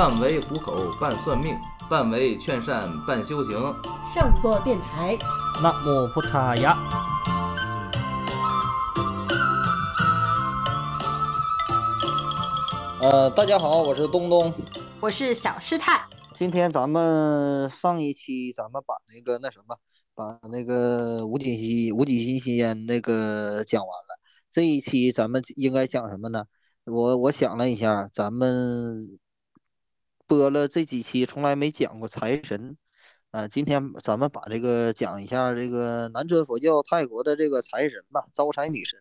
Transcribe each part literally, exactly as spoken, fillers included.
半为虎口，半算命，半为劝善，半修行。上座电台，南无菩萨呀。呃，大家好，我是东东，我是小师太。今天咱们上一期咱们把那个那什么，把那个吴景熙、吴景新吸烟那个讲完了。这一期咱们应该讲什么呢？我我想了一下，咱们播了这几期从来没讲过财神啊、呃，今天咱们把这个讲一下这个南传佛教泰国的这个财神吧，招财女神。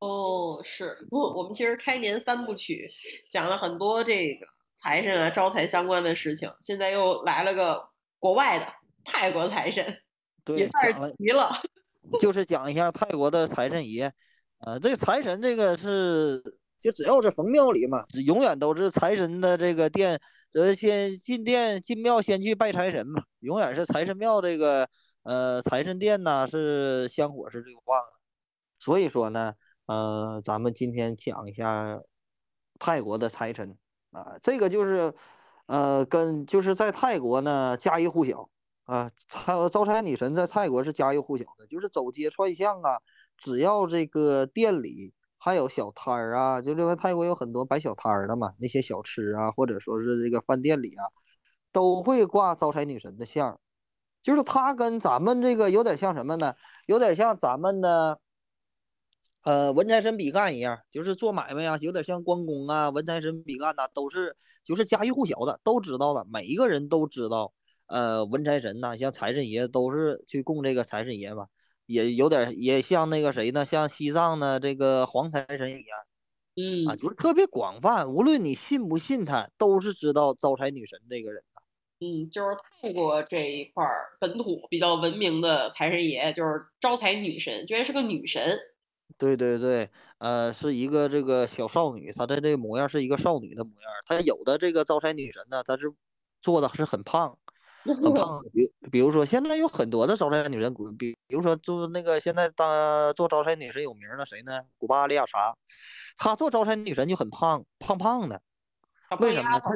哦，是我我们其实开年三部曲讲了很多这个财神啊、招财相关的事情，现在又来了个国外的泰国财神，对，也算是齐了，就是讲一下泰国的财神爷。呃，这个财神这个是，就只要是逢庙里嘛，永远都是财神的这个殿，呃，先进殿进庙先去拜财神嘛，永远是财神庙这个呃财神殿呐、啊，是香火是最旺的。所以说呢，呃，咱们今天讲一下泰国的财神啊、呃，这个就是呃跟就是在泰国呢家喻户晓啊，招招财女神在泰国是家喻户晓的，就是走街串巷啊。只要这个店里还有小摊儿啊，就另外泰国有很多摆小摊儿的嘛，那些小吃啊，或者说是这个饭店里啊，都会挂招财女神的像。就是它跟咱们这个有点像什么呢？有点像咱们的呃文财神比干一样，就是做买卖呀、啊，有点像关公啊、文财神比干呐、啊，都是就是家喻户晓的，都知道的，每一个人都知道。呃，文财神呐、啊，像财神爷都是去供这个财神爷嘛。也有点也像那个谁呢，像西藏的这个黄财神一样，嗯啊，就是特别广泛，无论你信不信他，都是知道招财女神这个人的。嗯，就是泰国这一块本土比较文明的财神爷，就是招财女神，居然是个女神。对对对，呃，是一个这个小少女，她的这个模样是一个少女的模样。她有的这个招财女神呢，她是做的是很胖。很胖，比比如说，现在有很多的招财女神，比比如说做那个现在当做招财女神有名的谁呢？古巴利亚啥，她做招财女神就很胖，胖胖的。为什么呢？她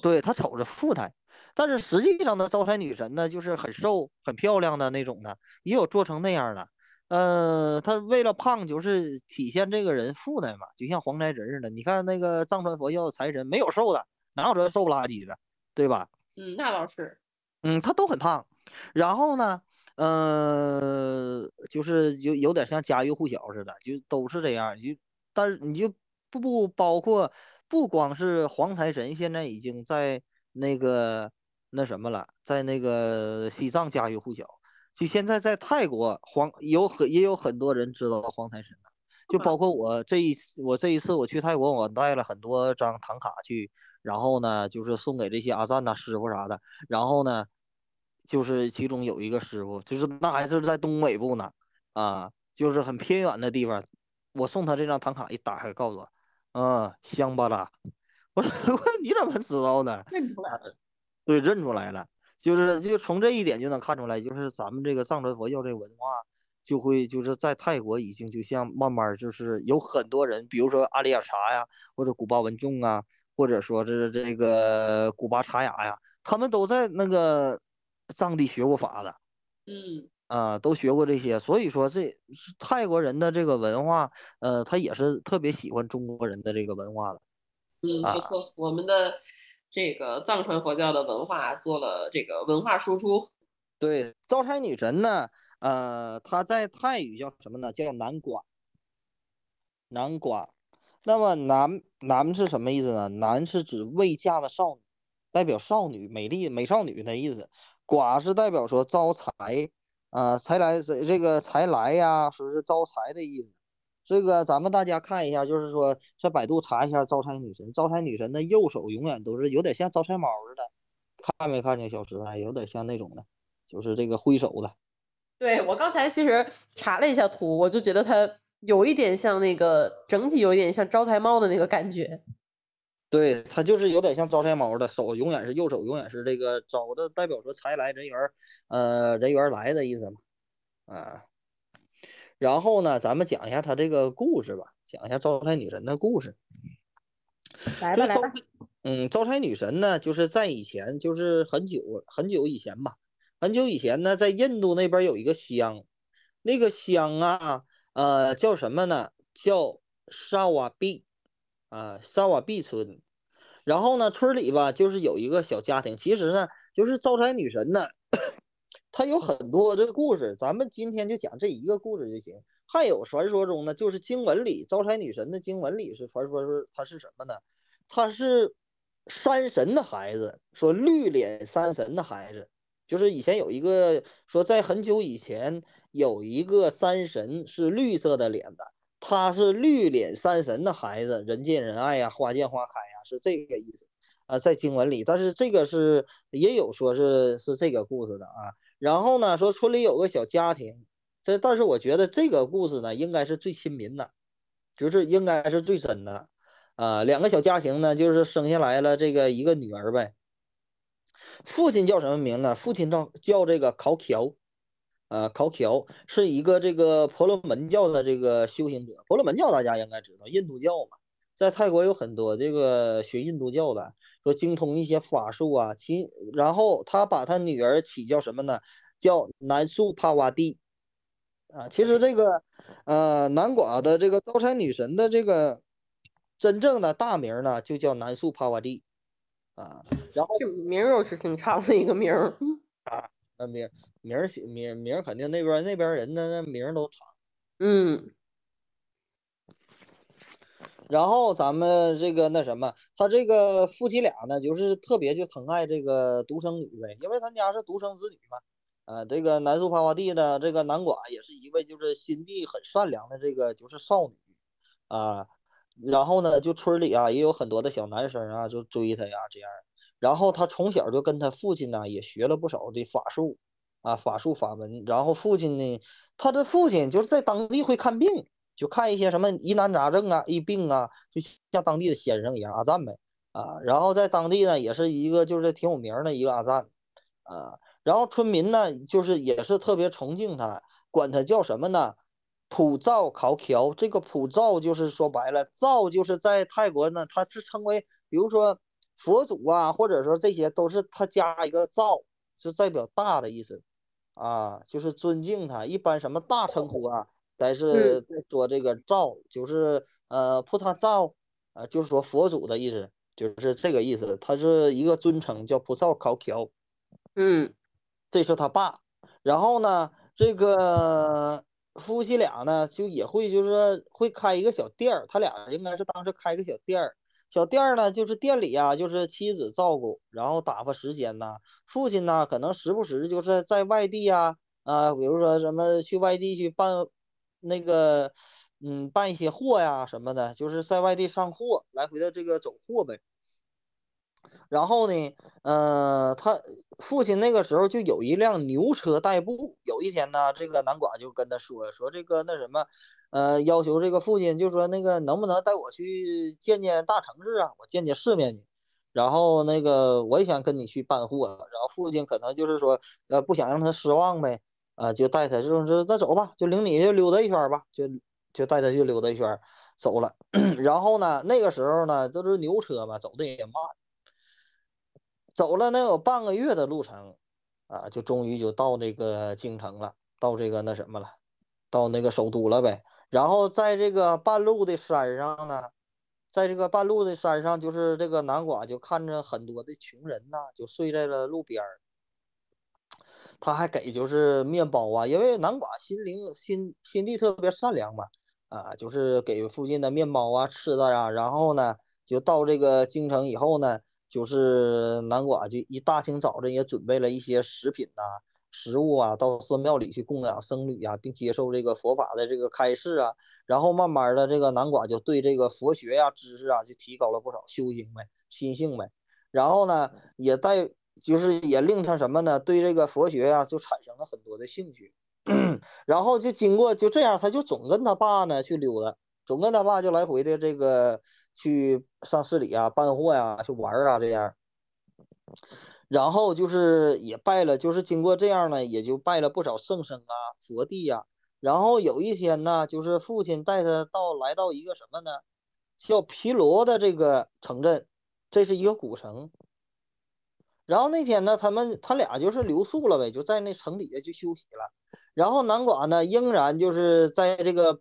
对她瞅着富态，但是实际上的招财女神呢，就是很瘦、很漂亮的那种的，也有做成那样的。呃，她为了胖，就是体现这个人富态嘛，就像黄财神似的。你看那个藏传佛教财神，没有瘦的，哪有这瘦不拉几的，对吧？嗯，那倒是。嗯，他都很胖，然后呢，呃，就是有有点像家喻户晓似的，就都是这样。就但是你就不不包括，不光是黄财神，现在已经在那个那什么了，在那个西藏家喻户晓。就现在在泰国，黄有很也有很多人知道黄财神了。就包括我这一我这一次我去泰国，我带了很多张唐卡去。然后呢，就是送给这些阿赞呐、啊、师傅啥的。然后呢，就是其中有一个师傅，就是那还是在东北部呢，啊，就是很偏远的地方。我送他这张唐卡一打开，告诉我，嗯，香巴拉。我说你怎么知道呢？认出来了。对，认出来了。就是就从这一点就能看出来，就是咱们这个藏传佛教这文化，就会就是在泰国已经就像慢慢就是有很多人，比如说阿里雅察呀，或者古巴文仲啊。或者说是这个古巴查雅呀，他们都在那个藏地学过法的，嗯啊，都学过这些。所以说这泰国人的这个文化，呃，他也是特别喜欢中国人的这个文化的。嗯，没错，啊、我们的这个藏传佛教的文化做了这个文化输出。对，招财女神呢，呃，她在泰语叫什么呢？叫南瓜，南瓜。那么男男是什么意思呢？男是指未嫁的少女，代表少女美丽美少女的意思。寡是代表说招财啊、呃，财来这个财来呀，说是招财的意思。这个咱们大家看一下，就是说在百度查一下招财女神。招财女神的右手永远都是有点像招财猫似的，看没看见小时代？有点像那种的，就是这个挥手的。对，我刚才其实查了一下图，我就觉得他。有一点像那个整体有一点像招财猫的那个感觉，对，它就是有点像招财猫的，手永远是右手永远是这个招的，代表说财来人缘，呃，人缘来的意思嘛，啊。然后呢，咱们讲一下它这个故事吧，讲一下招财女神的故事。来吧来吧，嗯，招财女神呢，就是在以前，就是很久很久以前吧，很久以前呢，在印度那边有一个香，那个香啊，呃，叫什么呢？叫沙瓦碧，啊、沙瓦碧村。然后呢，村里吧，就是有一个小家庭。其实呢，就是招财女神呢，她有很多这个故事，咱们今天就讲这一个故事就行。还有传说中呢，就是经文里招财女神的经文里是传说说她是什么呢？她是山神的孩子，说绿脸山神的孩子，就是以前有一个说，在很久以前有一个山神是绿色的脸的，他是绿脸山神的孩子，人见人爱呀，花见花开呀，是这个意思啊，在经文里。但是这个是也有说是是这个故事的啊。然后呢，说村里有个小家庭，这但是我觉得这个故事呢，应该是最亲民的，就是应该是最真的。啊、呃，两个小家庭呢，就是生下来了这个一个女儿呗。父亲叫什么名呢？父亲叫叫这个考乔，呃，考乔是一个这个婆罗门教的这个修行者。婆罗门教大家应该知道，印度教嘛，在泰国有很多这个学印度教的，说精通一些法术啊。其然后他把他女儿起叫什么呢？叫南苏帕瓦蒂。啊、呃，其实这个呃南寡的这个招财女神的这个。真正的大名呢，就叫南素帕瓦蒂，啊，然后名又是挺长的一个名儿啊，那名名名名肯定那边那边人的那名都长，嗯。然后咱们这个那什么，他这个夫妻俩呢，就是特别就疼爱这个独生女呗，因为他家是独生子女嘛，啊，这个南素帕瓦蒂呢，这个南寡也是一位就是心地很善良的这个就是少女，啊。然后呢，就村里啊也有很多的小男生啊，就追他呀这样。然后他从小就跟他父亲呢也学了不少的法术啊，法术法门。然后父亲呢，他的父亲就是在当地会看病，就看一些什么疑难杂症啊、疫病啊，就像当地的先生一样阿赞呗啊。然后在当地呢，也是一个就是挺有名的一个阿赞啊。然后村民呢，就是也是特别崇敬他，管他叫什么呢？普照考乔，这个普照就是说白了，照就是在泰国呢，它是称为，比如说佛祖啊，或者说这些都是他加一个照，是代表大的意思，啊，就是尊敬他。一般什么大称呼啊，才是说这个照，就是呃普他照，啊、呃，就是说佛祖的意思，就是这个意思。他是一个尊称，叫普照考乔，嗯，这是他爸。然后呢，这个。夫妻俩呢，就也会就是说会开一个小店儿，他俩应该是当时开个小店儿。小店儿呢，就是店里啊，就是妻子照顾，然后打发时间呢。父亲呢，可能时不时就是在外地啊，啊、呃，比如说什么去外地去办那个，嗯，办一些货呀什么的，就是在外地上货，来回的这个走货呗。然后呢，呃，他父亲那个时候就有一辆牛车代步。有一天呢，这个南寡就跟他说说这个那什么，呃，要求这个父亲就说那个能不能带我去见见大城市啊，我见见世面去。然后那个我也想跟你去办货。然后父亲可能就是说，呃，不想让他失望呗，啊、呃，就带他就说那走吧，就领你就溜达一圈吧，就就带他去溜达一圈，走了。然后呢，那个时候呢，都是牛车嘛，走的也慢。走了能有半个月的路程，啊，就终于就到这个京城了，到这个那什么了，到那个首都了呗。然后在这个半路的山上呢，在这个半路的山上，就是这个南寡就看着很多的穷人呐、啊，就睡在了路边儿。他还给就是面包啊，因为南寡心灵心心地特别善良嘛，啊，就是给附近的面包啊吃的啊。然后呢，就到这个京城以后呢。就是南寡就一大清早晨也准备了一些食品呐、啊、食物啊，到寺庙里去供养僧侣啊，并接受这个佛法的这个开示啊。然后慢慢的，这个南寡就对这个佛学呀、啊、知识啊，就提高了不少，修行呗、心性呗。然后呢，也带就是也令他什么呢，对这个佛学呀、啊、就产生了很多的兴趣。然后就经过就这样，他就总跟他爸呢去溜达，总跟他爸就来回的这个。去上市里啊，办货呀、啊，去玩啊，这样。然后就是也拜了，就是经过这样呢，也就拜了不少圣僧啊、佛地呀、啊。然后有一天呢，就是父亲带他到来到一个什么呢，叫皮罗的这个城镇，这是一个古城。然后那天呢，他们他俩就是留宿了呗，就在那城底下去休息了。然后南寡呢，仍然就是在这个，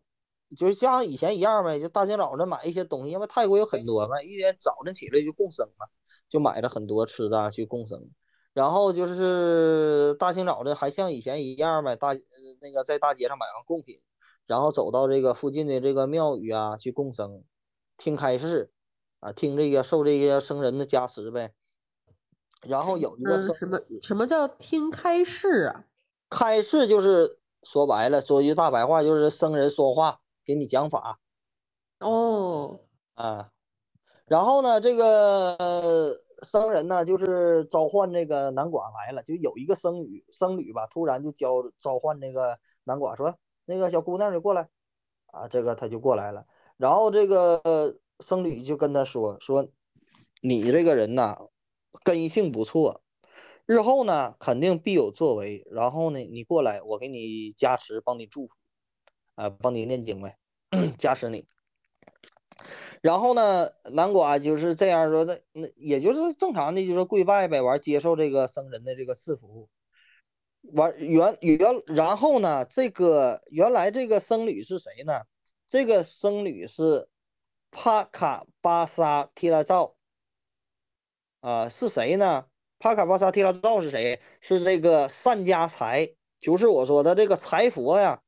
就是像以前一样呗，就大清早上买一些东西，因为泰国有很多嘛，一天早晨起来就共生嘛，就买了很多吃的去共生。然后就是大清早的还像以前一样呗，大那个在大街上买完贡品，然后走到这个附近的这个庙宇啊去共生，听开示啊，听这个受这些僧人的加持呗。然后有一个、嗯、什么什么叫听开示啊？开示就是说白了，说句大白话就是僧人说话给你讲法。哦，啊，然后呢，这个僧人呢就是召唤这个南寡来了，就有一个僧侣僧侣吧，突然就教召唤这个南寡说：“那个小姑娘就过来。”啊，这个他就过来了，然后这个僧侣就跟他说说：“你这个人呐、啊。”根性不错，日后呢肯定必有作为。然后呢，你过来，我给你加持，帮你祝福，啊、呃，帮你念经呗，加持你。然后呢，南寡就是这样说的，那也就是正常的，就是跪拜呗，完接受这个僧人的这个赐福。完原原然后呢，这个原来这个僧侣是谁呢？这个僧侣是帕卡巴沙提拉照。啊、呃，是谁呢？帕卡巴沙提拉照是谁？是这个善家财，就是我说的这个财佛呀。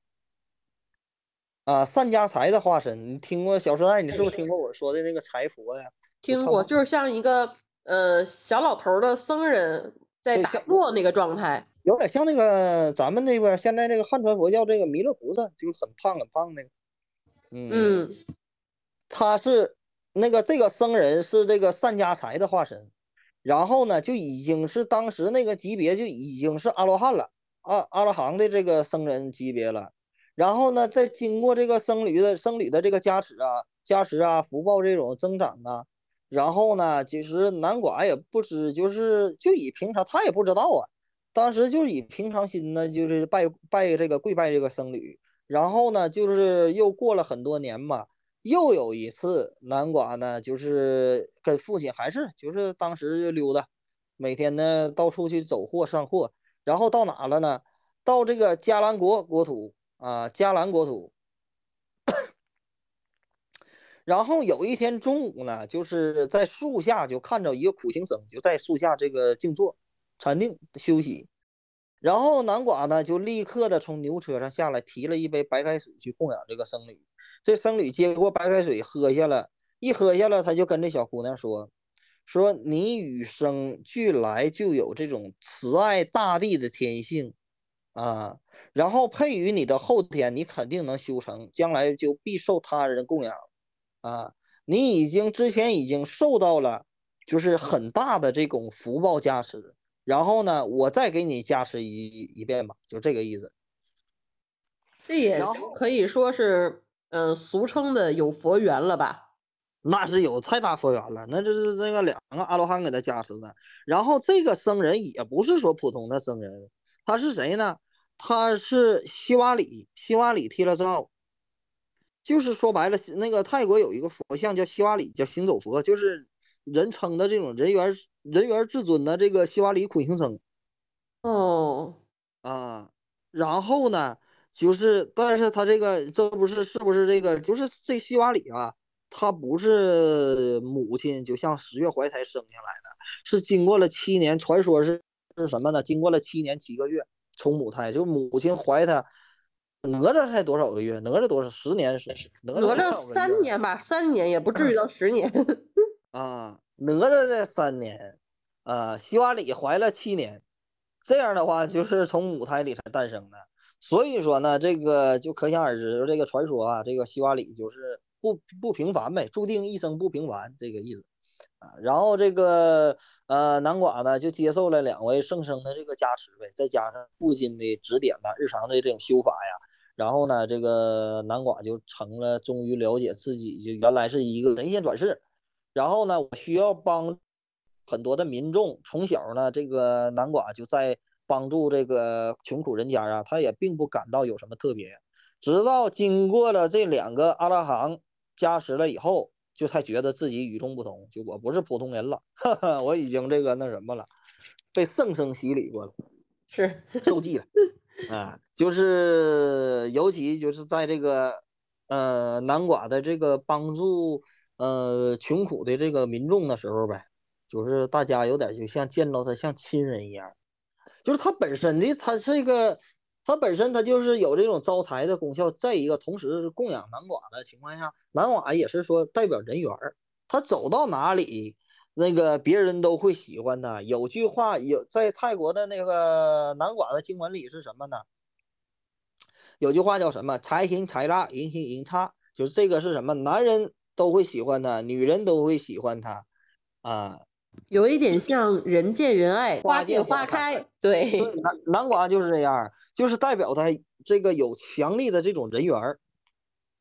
啊、呃，善家财的化身，你听过小时代？你是不是听过我说的那个财佛呀？听过，就是像一个呃小老头的僧人在打坐那个状态，有点像那个咱们那边现在那个汉传佛教这个弥勒菩萨，就是很胖很胖那个。嗯，嗯他是那个这个僧人是这个善家财的化身。然后呢，就已经是当时那个级别就已经是阿罗汉了，阿阿罗汉的这个僧人级别了。然后呢，再经过这个僧侣的僧侣的这个加持啊、加持啊、福报这种增长啊，然后呢，其实南寡也不知，就是就以平常他也不知道啊，当时就是以平常心呢，就是拜拜这个跪拜这个僧侣。然后呢，就是又过了很多年嘛。又有一次，南寡呢，就是跟父亲还是就是当时就溜达，每天呢到处去走货上货，然后到哪了呢？到这个迦兰国国土啊，迦兰国土。然后有一天中午呢，就是在树下就看着一个苦行僧，就在树下这个静坐禅定休息。然后南寡呢就立刻的从牛车上下来，提了一杯白开水去供养这个僧侣。这僧侣接过白开水喝下了，一喝下了，他就跟这小姑娘说：“说你与生俱来就有这种慈爱大地的天性啊，然后配于你的后天，你肯定能修成，将来就必受他人供养啊。你已经之前已经受到了就是很大的这种福报加持。”然后呢，我再给你加持一一遍吧，就这个意思。这也可以说是，嗯、呃，俗称的有佛缘了吧？那是有太大佛缘了，那就是那个两个阿罗汉给他加持的。然后这个僧人也不是说普通的僧人，他是谁呢？他是西瓦里，西瓦里提拉照，就是说白了，那个泰国有一个佛像叫西瓦里，叫行走佛，就是人称的这种人缘。人缘至尊的这个西瓦里苦行僧，哦，啊，然后呢，就是，但是他这个这不是是不是这个就是这西瓦里啊，他不是母亲就像十月怀胎生下来的，是经过了七年，传说是是什么呢？经过了七年七个月从母胎，就母亲怀他，哪吒才多少个月？哪吒多少十年？哪吒三年吧，三年也不至于到十年。啊，哪吒这三年。啊、呃，西瓦里怀了七年，这样的话就是从母胎里才诞生的，所以说呢，这个就可想而知，这个传说啊，这个西瓦里就是不不平凡呗，注定一生不平凡这个意思啊。然后这个呃南寡呢就接受了两位圣僧的这个加持呗，再加上父亲的指点吧，日常的这种修法呀，然后呢，这个南寡就成了终于了解自己就原来是一个人间转世，然后呢，我需要帮。很多的民众从小呢，这个南寡就在帮助这个穷苦人家啊，他也并不感到有什么特别。直到经过了这两个阿拉行加持了以后，就太觉得自己与众不同，就我不是普通人了，呵呵，我已经这个那什么了，被圣圣洗礼过了，是受祭了啊。就是尤其就是在这个呃南寡的这个帮助呃穷苦的这个民众的时候呗，就是大家有点就像见到他像亲人一样，就是他本身的他是一个。他本身他就是有这种招财的功效，再一个同时是供养南寡的情况下，南寡也是说代表人缘，他走到哪里那个别人都会喜欢他。有句话有在泰国的那个南寡的经文里是什么呢？有句话叫什么财行财拉银行银差，就是这个是什么，男人都会喜欢他，女人都会喜欢他啊。有一点像人见人爱花见花开，对，南寡就是这样，就是代表他这个有强力的这种人缘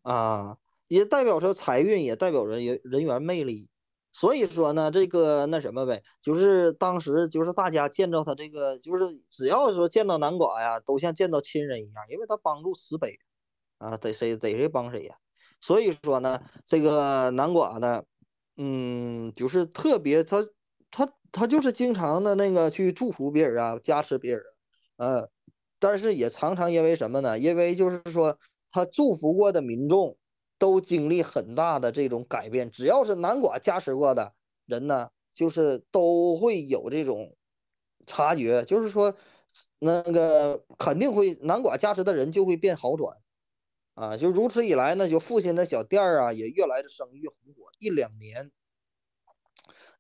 啊，也代表着财运，也代表人人缘魅力。所以说呢，这个那什么呗，就是当时就是大家见到他这个，就是只要说见到南寡呀，都像见到亲人一样，因为他帮助慈悲啊，得谁得谁帮谁呀。所以说呢，这个南寡呢，嗯，就是特别他。他他就是经常的那个去祝福别人啊，加持别人，呃，但是也常常因为什么呢？因为就是说他祝福过的民众都经历很大的这种改变，只要是南寡加持过的人呢，就是都会有这种察觉，就是说那个肯定会南寡加持的人就会变好转啊，就如此以来呢，就父亲的小店啊也越来的生意红火，一两年。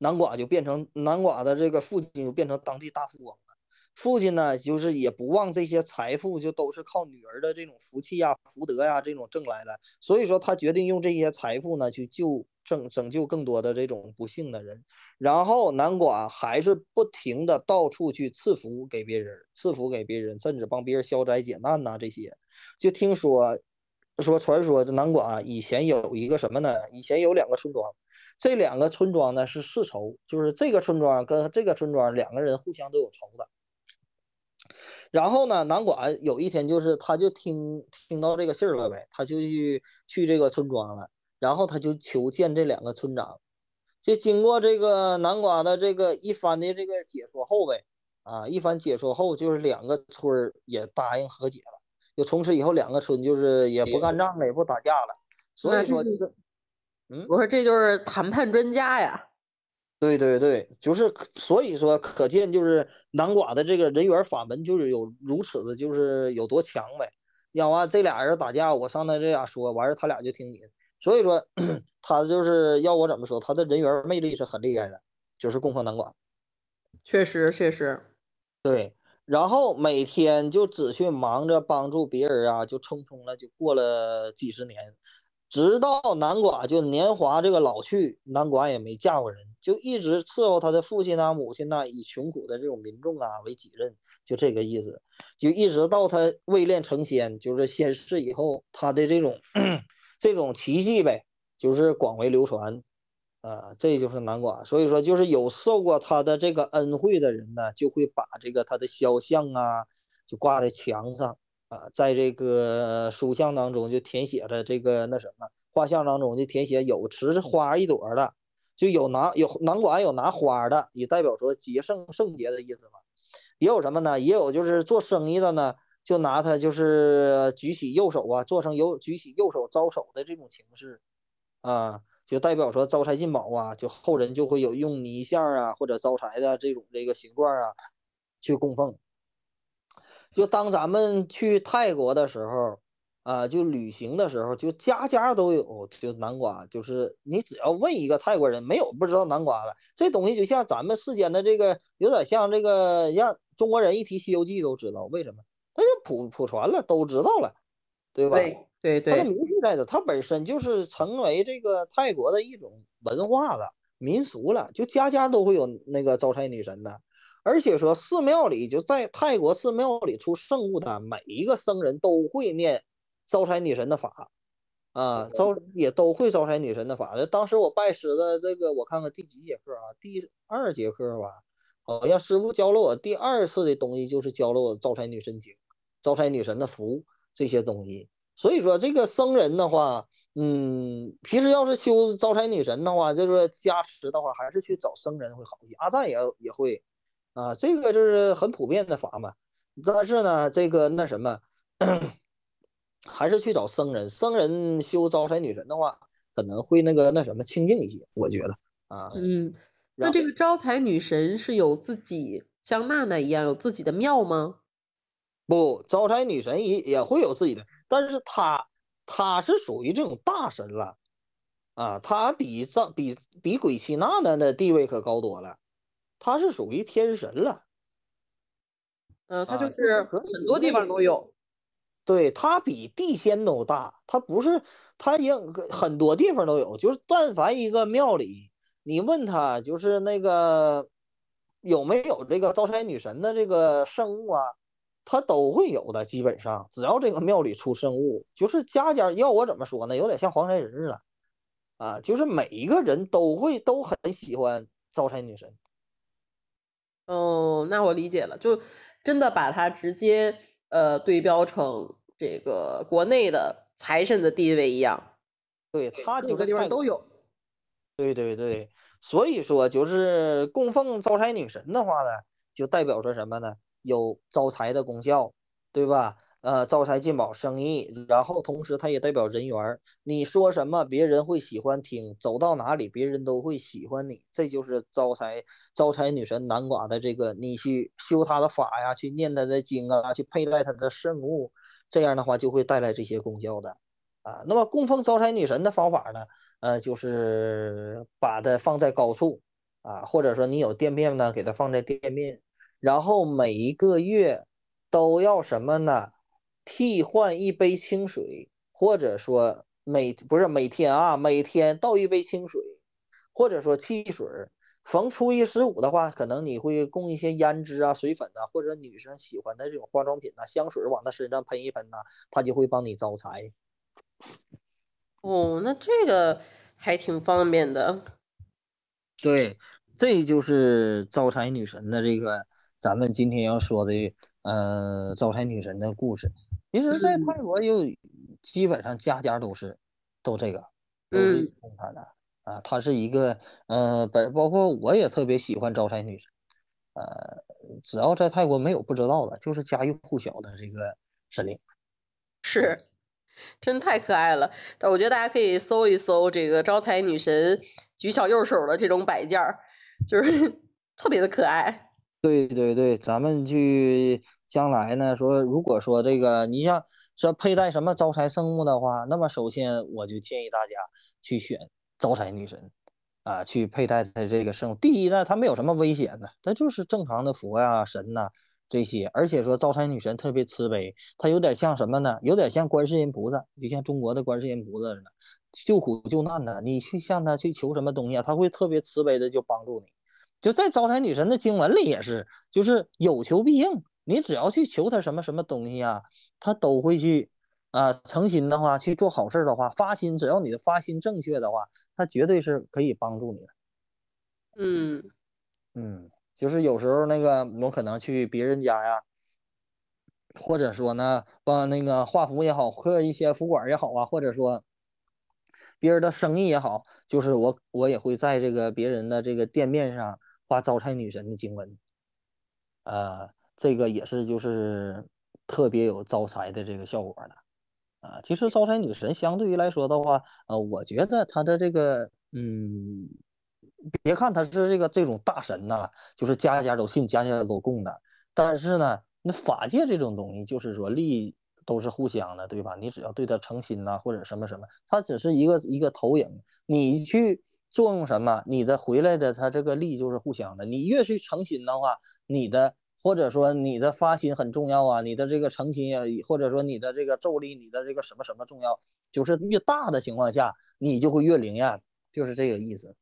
南寡就变成南寡的这个父亲就变成当地大富翁了，父亲呢就是也不忘这些财富，就都是靠女儿的这种福气呀、福德呀这种挣来的，所以说他决定用这些财富呢去救拯拯救更多的这种不幸的人。然后南寡还是不停的到处去赐福给别人，赐福给别人，甚至帮别人消灾解难呐、啊、这些。就听说说传说这南寡以前有一个什么呢？以前有两个村庄。这两个村庄呢是世仇，就是这个村庄跟这个村庄两个人互相都有仇的。然后呢，南寡有一天就是他就听听到这个信儿了呗，他就去去这个村庄了，然后他就求见这两个村长。就经过这个南寡的这个一番的这个解说后呗，啊，一番解说后就是两个村也答应和解了，就从此以后两个村就是也不干仗了，也不打架了。所以说这个。嗯，我说这就是谈判专家呀。对对对，就是所以说可见就是南寡的这个人缘法门就是有如此的，就是有多强呗。要啊，这俩人打架，我上来这样说，完事他俩就听你。所以说他就是要我怎么说，他的人缘魅力是很厉害的，就是供奉南寡。确实确实，对。然后每天就只去忙着帮助别人啊，就匆匆了，就过了几十年。直到南寡就年华这个老去，南寡也没嫁过人，就一直伺候他的父亲啊、母亲啊，以穷苦的这种民众啊为己任，就这个意思。就一直到他位炼成仙，就是仙逝以后，他的这种这种奇迹呗，就是广为流传啊、呃，这就是南寡。所以说，就是有受过他的这个恩惠的人呢，就会把这个他的肖像啊，就挂在墙上。啊，在这个书像当中就填写了这个那什么，画像当中就填写有持花一朵的，就有拿有南寡有拿花的，也代表说节圣圣节的意思嘛。也有什么呢？也有就是做生意的呢，就拿它就是举起右手啊，做成有举起右手招手的这种形式啊，就代表说招财进宝啊，就后人就会有用泥像啊或者招财的这种这个形状啊去供奉。就当咱们去泰国的时候啊、呃、就旅行的时候，就家家都有就南寡，就是你只要问一个泰国人，没有不知道南寡的。这东西就像咱们世间的这个有点像这个，像中国人一提西游记都知道，为什么？他就普普传了，都知道了，对吧？对对对，他的名气在这，他本身就是成为这个泰国的一种文化了，民俗了，就家家都会有那个招财女神的。而且说寺庙里，就在泰国寺庙里出圣物的每一个僧人都会念招财女神的法啊，招也都会招财女神的法。当时我拜师的这个，我看看第几节课啊，第二节课吧，好像师傅教了我第二次的东西，就是教了我招财女神经、招财女神的符这些东西。所以说这个僧人的话，嗯，平时要是修招财女神的话，就是加持的话，还是去找僧人会好一些。阿赞也也会啊，这个就是很普遍的法嘛。但是呢，这个那什么，还是去找僧人。僧人修招财女神的话，可能会那个那什么清净一些，我觉得啊。嗯，那这个招财女神是有自己像娜娜一样有自己的庙吗？不，招财女神也也会有自己的，但是她。他是属于这种大神了，啊，他比藏比比鬼妻娜娜的地位可高多了，他是属于天神了。嗯、呃，他就是很多地方都有。啊、对，他比地仙都大，他不是他也很多地方都有，就是但凡一个庙里，你问他就是那个有没有这个招财女神的这个圣物啊？他都会有的，基本上只要这个庙里出圣物，就是家家要我怎么说呢，有点像黄财神似的啊，就是每一个人都会都很喜欢招财女神。哦，那我理解了，就真的把它直接呃对标成这个国内的财神的地位一样。对，他这个地方都有。对对对，所以说就是供奉招财女神的话呢，就代表着什么呢？有招财的功效，对吧？呃，招财进宝生意，然后同时它也代表人缘，你说什么别人会喜欢听，走到哪里别人都会喜欢你，这就是招财招财女神南瓜的这个，你去修她的法呀，去念她的经啊，去佩戴她的圣物，这样的话就会带来这些功效的啊。那么供奉招财女神的方法呢，呃，就是把它放在高处啊，或者说你有垫面呢，给它放在垫面。然后每一个月都要什么呢？替换一杯清水，或者说每不是每天啊，每天倒一杯清水，或者说汽水。逢初一十五的话，可能你会供一些胭脂啊、水粉啊，或者女生喜欢的这种化妆品啊、香水，往她身上喷一喷呐、啊，她就会帮你招财。哦，那这个还挺方便的。对，这就是招财女神的这个。咱们今天要说的，呃，招财女神的故事，其实，在泰国又基本上家家都是，都这个，嗯，啊，它是一个，呃，本包括我也特别喜欢招财女神，呃，只要在泰国没有不知道的，就是家喻户晓的这个神灵，是，真太可爱了。但我觉得大家可以搜一搜这个招财女神举小右手的这种摆件儿，就是特别的可爱。对对对，咱们去将来呢说，如果说这个你像说佩戴什么招财圣物的话，那么首先我就建议大家去选招财女神啊，去佩戴的这个圣物。第一呢，它没有什么危险的，它就是正常的佛呀、啊、神呐、啊、这些。而且说招财女神特别慈悲，它有点像什么呢？有点像观世音菩萨，就像中国的观世音菩萨似的，救苦救难的。你去向他去求什么东西啊，他会特别慈悲的就帮助你。就在招财女神的经文里也是，就是有求必应，你只要去求她什么什么东西啊，她都会去啊、呃、诚心的话去做好事的话，发心，只要你的发心正确的话，她绝对是可以帮助你的。嗯嗯，就是有时候那个我可能去别人家呀，或者说呢帮那个画符也好，刻一些符管也好啊，或者说别人的生意也好，就是我我也会在这个别人的这个店面上画招财女神的经文，呃，这个也是就是特别有招财的这个效果的，啊、呃，其实招财女神相对于来说的话，呃，我觉得她的这个，嗯，别看她是这个这种大神呐、啊，就是家家都信、家家都供的，但是呢，那法界这种东西就是说利都是互相的，对吧？你只要对她诚心呐、啊，或者什么什么，她只是一个一个投影，你去。作用什么？你的回来的，它这个力就是互相的。你越去诚心的话，你的或者说你的发心很重要啊，你的这个诚心啊，或者说你的这个咒力，你的这个什么什么重要，就是越大的情况下，你就会越灵验，就是这个意思。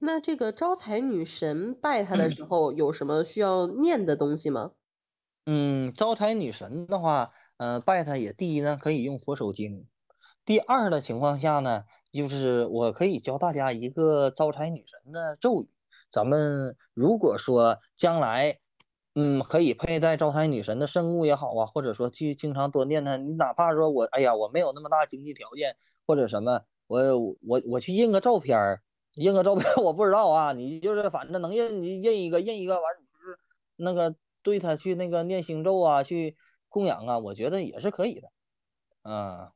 那这个招财女神拜她的时候，有什么需要念的东西吗？嗯，招财女神的话，呃，拜她也第一呢，可以用佛手经；第二的情况下呢。就是我可以教大家一个招财女神的咒语，咱们如果说将来，嗯，可以佩戴招财女神的圣物也好啊，或者说去经常多念呢，你哪怕说我，哎呀，我没有那么大经济条件，或者什么，我我我去印个照片儿，印个照片我不知道啊，你就是反正能印你印一个印一个，完你就是那个对他去那个念星咒啊，去供养啊，我觉得也是可以的，啊，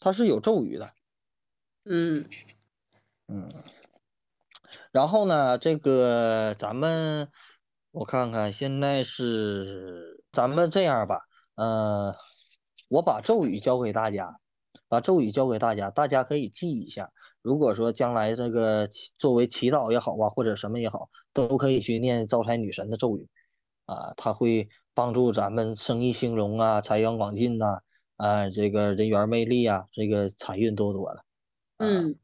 它是有咒语的，嗯嗯。然后呢，这个咱们我看看，现在是咱们这样吧，呃，我把咒语教给大家，把咒语教给大家，大家可以记一下。如果说将来这个作为祈祷也好啊，或者什么也好，都可以去念招财女神的咒语啊，它会帮助咱们生意兴隆啊，财源广进呐、啊，啊，这个人缘魅力啊，这个财运多多了。啊、嗯。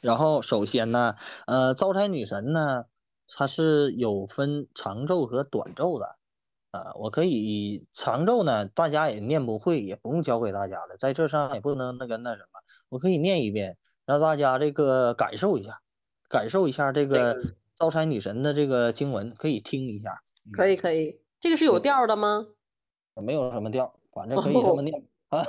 然后首先呢，呃，招财女神呢，它是有分长咒和短咒的，啊、呃，我可以长咒呢，大家也念不会，也不用教给大家了，在这上也不能那个那什么，我可以念一遍，让大家这个感受一下，感受一下这个招财女神的这个经文，可以听一下。可以可以，这个是有调的吗？没有什么调，反正可以这么念啊。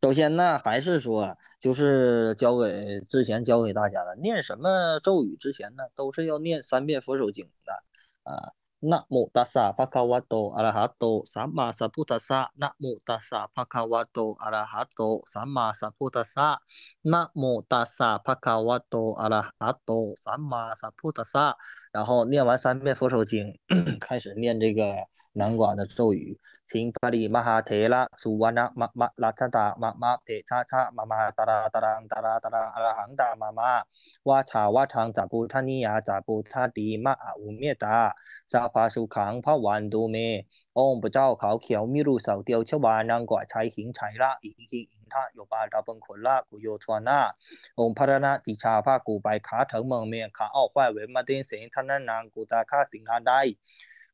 首先呢，还是说，就是教给之前教给大家的，念什么咒语之前呢，都是要念三遍佛手经的啊。那姆达萨帕卡瓦多阿拉哈多萨玛萨布达萨，那姆达萨帕卡瓦多阿拉哈多萨玛萨布达萨，那姆达萨帕卡瓦多阿拉哈多萨玛萨布达萨。然后念完三遍佛手经，开始念这个南瓜的咒语。听巴利玛哈提拉苏瓦那玛玛拉查达玛玛佩查查玛玛达拉达拉达拉达拉阿拉杭达玛玛哇查哇长扎布塔尼亚扎布塔迪玛阿乌灭达扎帕苏康帕万都梅嗡不照考巧密路扫掉切瓦南瓜柴行柴拉引行引他有巴达崩捆拉古有传那嗡帕拉那迪查帕古白卡藤蒙面卡奥坏维马丁神他那南古扎卡行哈呆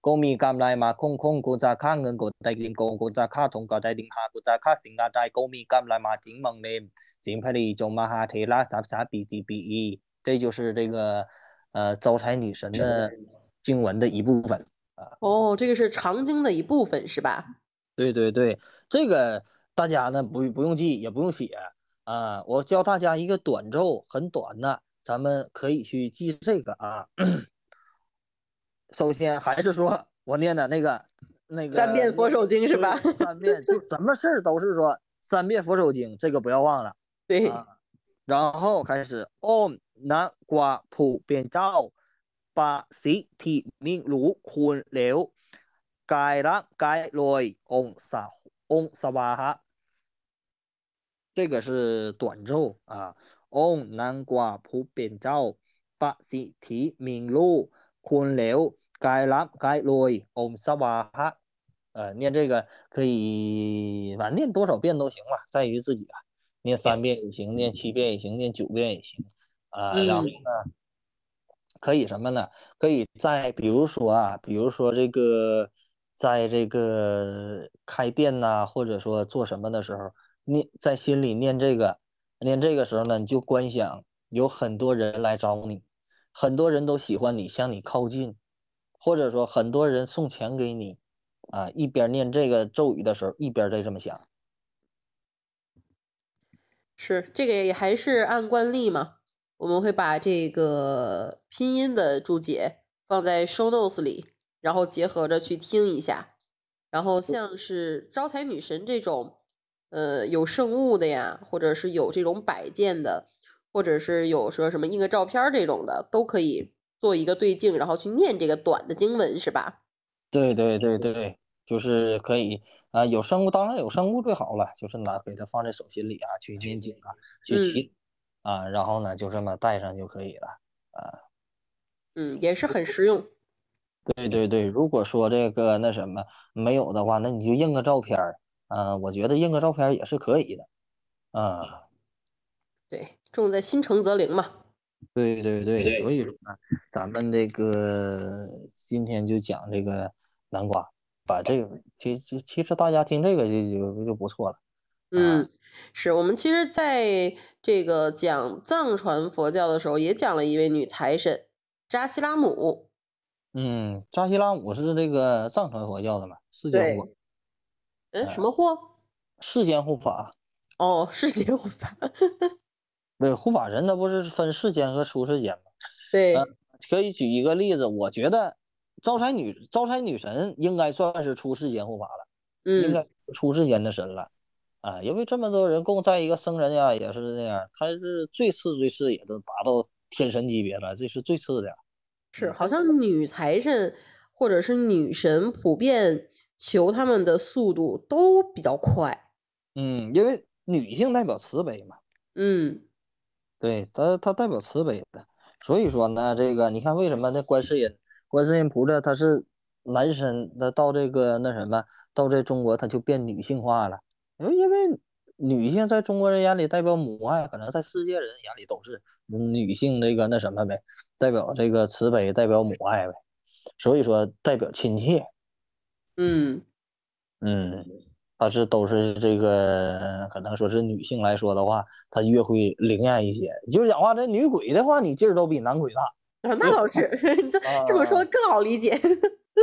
ก็มีกำไรมาคงคงกูจะค่าเงินกดได้ดิงโกงกูจะค่าทงกดได้ดิงหากูจะค่าสิงห์ได้ก็มีกำไรมาถึงเมืองเลมสิงห์พลีจงมหาเทราสัพสาปีปีปีอี这就是这个呃招财女神的经文的一部分啊。哦，这个是长经的一部分是吧？对对对，这个大家呢不不用记也不用写啊，我教大家一个短咒，很短的，咱们可以去记这个啊。首先还是说我念的那个那个三遍佛手经是吧？三遍就什么事儿都是说三遍佛手经，这个不要忘了。对、啊，然后开始 Om 南瓜普遍照八十体命如困流改让改来 Om 萨 Om 萨瓦哈，这个是短咒啊。Om 南瓜普遍照八十体命如困流该拉该落我们萨瓦哈，呃，念这个可以，反正念多少遍都行嘛，在于自己啊。念三遍也行，念七遍也行，念九遍也行啊、呃。然后呢，可以什么呢？可以在比如说啊，比如说这个，在这个开店呐、啊，或者说做什么的时候，念在心里念这个，念这个时候呢，你就观想有很多人来找你，很多人都喜欢你，向你靠近。或者说很多人送钱给你啊，一边念这个咒语的时候一边在这么想。是，这个也还是按惯例嘛，我们会把这个拼音的注解放在 show notes 里，然后结合着去听一下。然后像是招财女神这种呃有圣物的呀，或者是有这种摆件的，或者是有说什么印个照片这种的，都可以做一个对镜，然后去念这个短的经文是吧？对对对对，就是可以啊、呃，有生物当然有生物最好了，就是拿给它放在手心里啊，去念经啊，去祈、嗯、啊，然后呢就这么带上就可以了啊。嗯，也是很实用。对对对，如果说这个那什么没有的话，那你就印个照片儿啊，我觉得印个照片也是可以的啊。对，重在心诚则灵嘛。对对对，所以说呢，咱们这个今天就讲这个南瓜，把这个其其其实大家听这个就就就不错了。嗯，是我们其实在这个讲藏传佛教的时候，也讲了一位女财神扎西拉姆。嗯，扎西拉姆是这个藏传佛教的嘛？释迦佛。嗯，什么货？世间护法。哦，世间护法。对，护法神他不是分世间和俗世间吗？对、呃，可以举一个例子，我觉得招财女招财女神应该算是出世间护法了，嗯，应该出世间的神了啊，因为这么多人供在一个僧人呀，也是那样，他是最次最次也都达到天神级别了，这是最次的。是，好像女财神或者是女神普遍求他们的速度都比较快。嗯，因为女性代表慈悲嘛。嗯。对，他他代表慈悲的，所以说呢，这个你看为什么那观世音观世音菩萨他是男神，他到这个那什么，到这中国他就变女性化了，因为女性在中国人眼里代表母爱，可能在世界人眼里都是女性这个那什么呗，代表这个慈悲，代表母爱呗，所以说代表亲切。嗯嗯，他是都是这个，可能说是女性来说的话，他越会灵验一些。你就讲话，这女鬼的话，你劲儿都比男鬼大。啊，那倒是，你这这么说更好理解。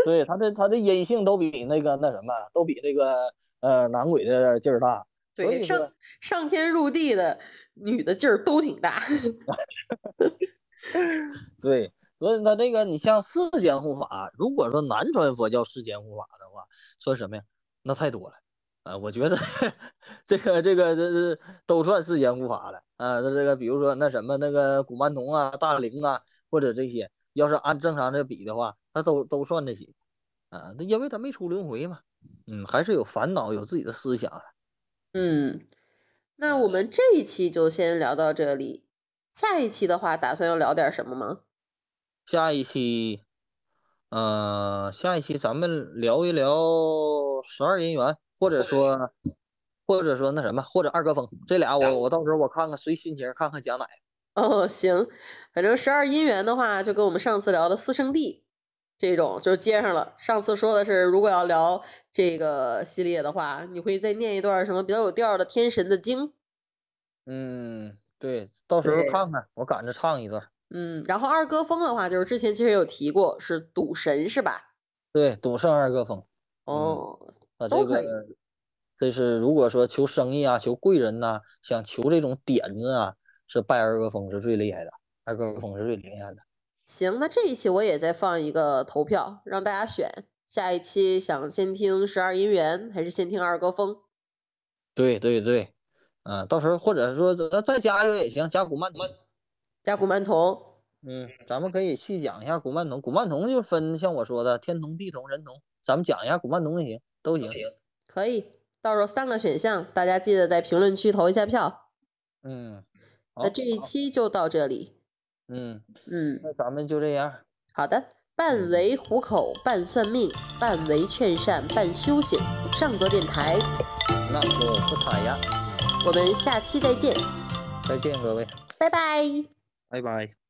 对，他的他的阴性都比那个那什么，都比这个呃男鬼的劲儿大。对，上上天入地的女的劲儿都挺大。对。所以他这个，你像世间护法，如果说南传佛教世间护法的话，算什么呀？那太多了啊、呃！我觉得这个这个这都算世间护法了啊、呃。这个比如说那什么那个古曼童啊、大灵啊，或者这些，要是按正常的比的话，他都都算这些啊。那、呃、因为他没出轮回嘛，嗯，还是有烦恼，有自己的思想的。嗯，那我们这一期就先聊到这里，下一期的话，打算要聊点什么吗？下一期，嗯、呃，下一期咱们聊一聊十二姻缘，或者说，或者说那什么，或者二哥峰，这俩我我到时候我看看随心情，看看讲哪。哦，行，反正十二姻缘的话，就跟我们上次聊的四圣谛这种就是接上了。上次说的是，如果要聊这个系列的话，你会再念一段什么比较有调的天神的经。嗯，对，到时候看看，我赶着唱一段。嗯，然后二哥峰的话，就是之前其实有提过，是赌神是吧？对，赌圣二哥峰。哦，那、嗯、这个这是如果说求生意啊、求贵人呐、啊，想求这种点子啊，是拜二哥峰是最厉害的，二哥峰是最灵验的。行，那这一期我也再放一个投票，让大家选，下一期想先听十二姻缘还是先听二哥峰？对对对，嗯、呃，到时候或者说咱再加一个也行，加古曼曼。加古曼童，嗯，咱们可以细讲一下古曼童。古曼童就分像我说的天童、地童、人童，咱们讲一下古曼童也行，都行。可以，到时候三个选项，大家记得在评论区投一下票。嗯，那这一期就到这里。嗯嗯，那咱们就这样。好的，半为虎口，半算命，半为劝善，半修行。上座电台，那我不塔呀。我们下期再见。再见，各位。拜拜。拜拜。